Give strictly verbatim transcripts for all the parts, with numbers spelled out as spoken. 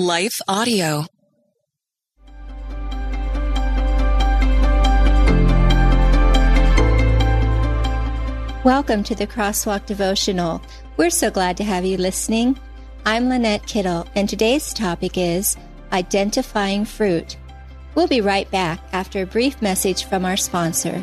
Life Audio. Welcome to the Crosswalk Devotional. We're so glad to have you listening. I'm Lynette Kittle, and today's topic is Identifying Fruit. We'll be right back after a brief message from our sponsor.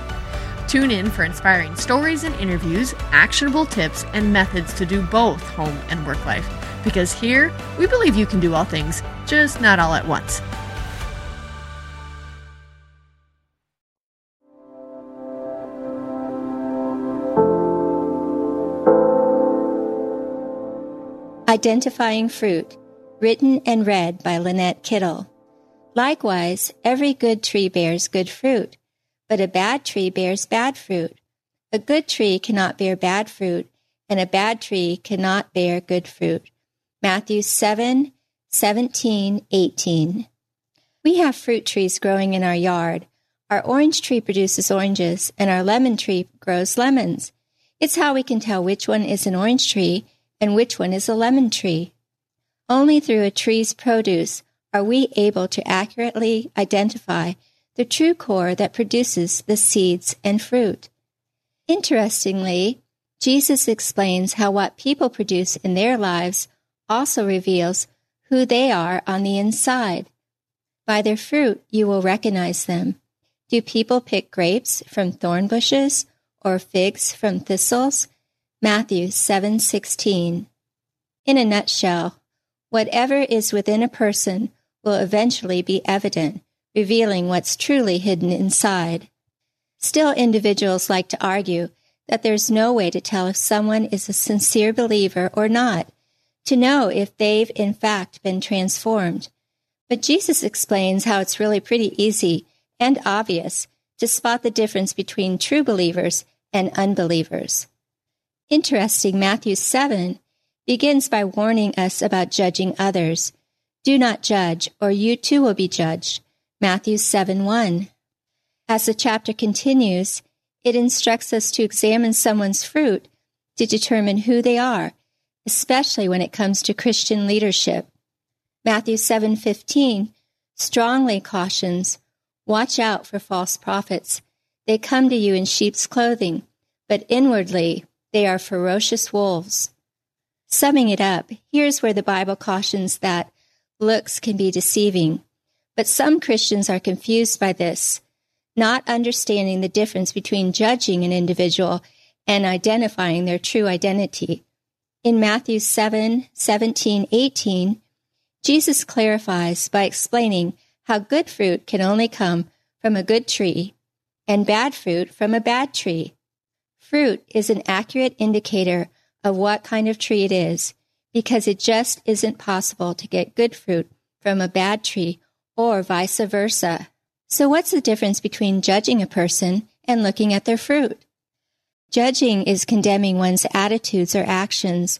Tune in for inspiring stories and interviews, actionable tips, and methods to do both home and work life. Because here, we believe you can do all things, just not all at once. Identifying Fruit, written and read by Lynette Kittle. Likewise, every good tree bears good fruit. But a bad tree bears bad fruit. A good tree cannot bear bad fruit, and a bad tree cannot bear good fruit. Matthew seven, seventeen, eighteen. We have fruit trees growing in our yard. Our orange tree produces oranges, and our lemon tree grows lemons. It's how we can tell which one is an orange tree and which one is a lemon tree. Only through a tree's produce are we able to accurately identify the true core that produces the seeds and fruit. Interestingly, Jesus explains how what people produce in their lives also reveals who they are on the inside. By their fruit, you will recognize them. Do people pick grapes from thorn bushes or figs from thistles? Matthew seven sixteen. In a nutshell, whatever is within a person will eventually be evident, revealing what's truly hidden inside. Still, individuals like to argue that there's no way to tell if someone is a sincere believer or not, to know if they've in fact been transformed. But Jesus explains how it's really pretty easy and obvious to spot the difference between true believers and unbelievers. Interesting, Matthew seven begins by warning us about judging others. Do not judge, or you too will be judged. Matthew seven one. As the chapter continues, it instructs us to examine someone's fruit to determine who they are, especially when it comes to Christian leadership. Matthew seven fifteen strongly cautions, "Watch out for false prophets. They come to you in sheep's clothing, but inwardly they are ferocious wolves." Summing it up, here's where the Bible cautions that looks can be deceiving. But some Christians are confused by this, not understanding the difference between judging an individual and identifying their true identity. In Matthew seven, seventeen, eighteen, Jesus clarifies by explaining how good fruit can only come from a good tree and bad fruit from a bad tree. Fruit is an accurate indicator of what kind of tree it is, because it just isn't possible to get good fruit from a bad tree or vice versa. So what's the difference between judging a person and looking at their fruit? Judging is condemning one's attitudes or actions,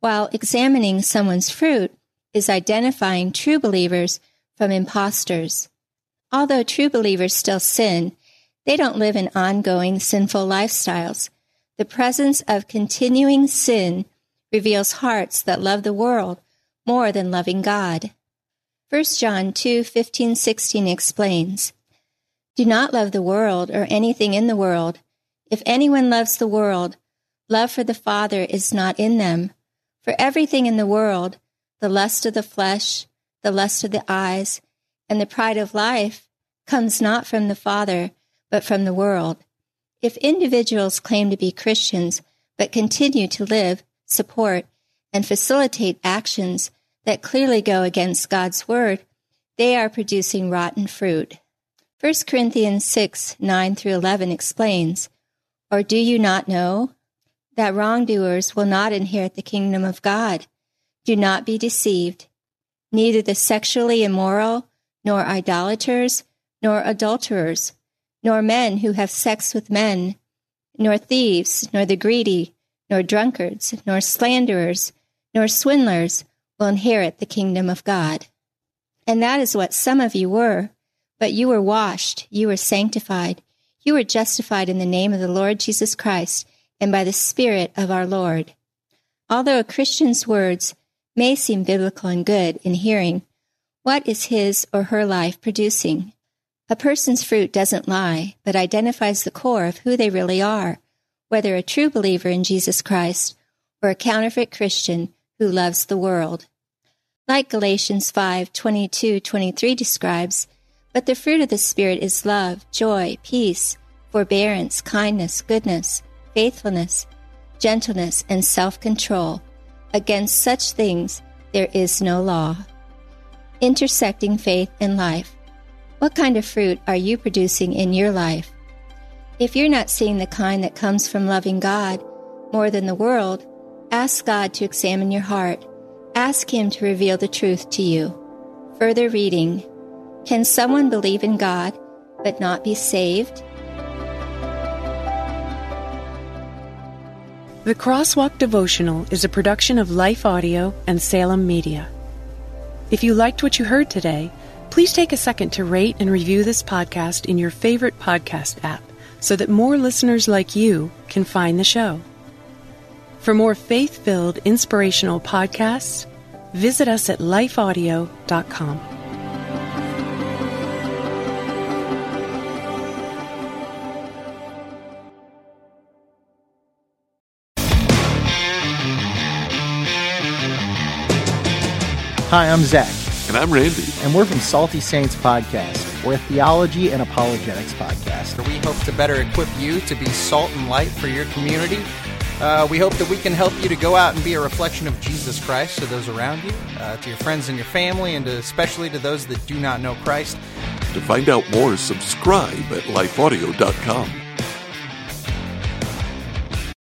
while examining someone's fruit is identifying true believers from imposters. Although true believers still sin, they don't live in ongoing sinful lifestyles. The presence of continuing sin reveals hearts that love the world more than loving God. First John two fifteen through sixteen explains, "Do not love the world or anything in the world. If anyone loves the world, love for the Father is not in them. For everything in the world, the lust of the flesh, the lust of the eyes, and the pride of life comes not from the Father, but from the world." If individuals claim to be Christians, but continue to live, support, and facilitate actions that clearly go against God's word, they are producing rotten fruit. First Corinthians six nine through eleven explains, "Or do you not know that wrongdoers will not inherit the kingdom of God? Do not be deceived. Neither the sexually immoral, nor idolaters, nor adulterers, nor men who have sex with men, nor thieves, nor the greedy, nor drunkards, nor slanderers, nor swindlers will inherit the kingdom of God. And that is what some of you were, but you were washed, you were sanctified, you were justified in the name of the Lord Jesus Christ and by the Spirit of our Lord." Although a Christian's words may seem biblical and good in hearing, what is his or her life producing? A person's fruit doesn't lie, but identifies the core of who they really are, whether a true believer in Jesus Christ or a counterfeit Christian who loves the world. Like Galatians five twenty-two through twenty-three describes, "But the fruit of the Spirit is love, joy, peace, forbearance, kindness, goodness, faithfulness, gentleness, and self-control. Against such things there is no law." Intersecting faith and life. What kind of fruit are you producing in your life? If you're not seeing the kind that comes from loving God more than the world, ask God to examine your heart. Ask Him to reveal the truth to you. Further reading. Can someone believe in God but not be saved? The Crosswalk Devotional is a production of Life Audio and Salem Media. If you liked what you heard today, please take a second to rate and review this podcast in your favorite podcast app so that more listeners like you can find the show. For more faith-filled, inspirational podcasts, visit us at life audio dot com. Hi, I'm Zach. And I'm Randy. And we're from Salty Saints Podcast. We're a theology and apologetics podcast. We hope to better equip you to be salt and light for your community. Uh, we hope that we can help you to go out and be a reflection of Jesus Christ to those around you, uh, to your friends and your family, and to especially to those that do not know Christ. To find out more, subscribe at life audio dot com.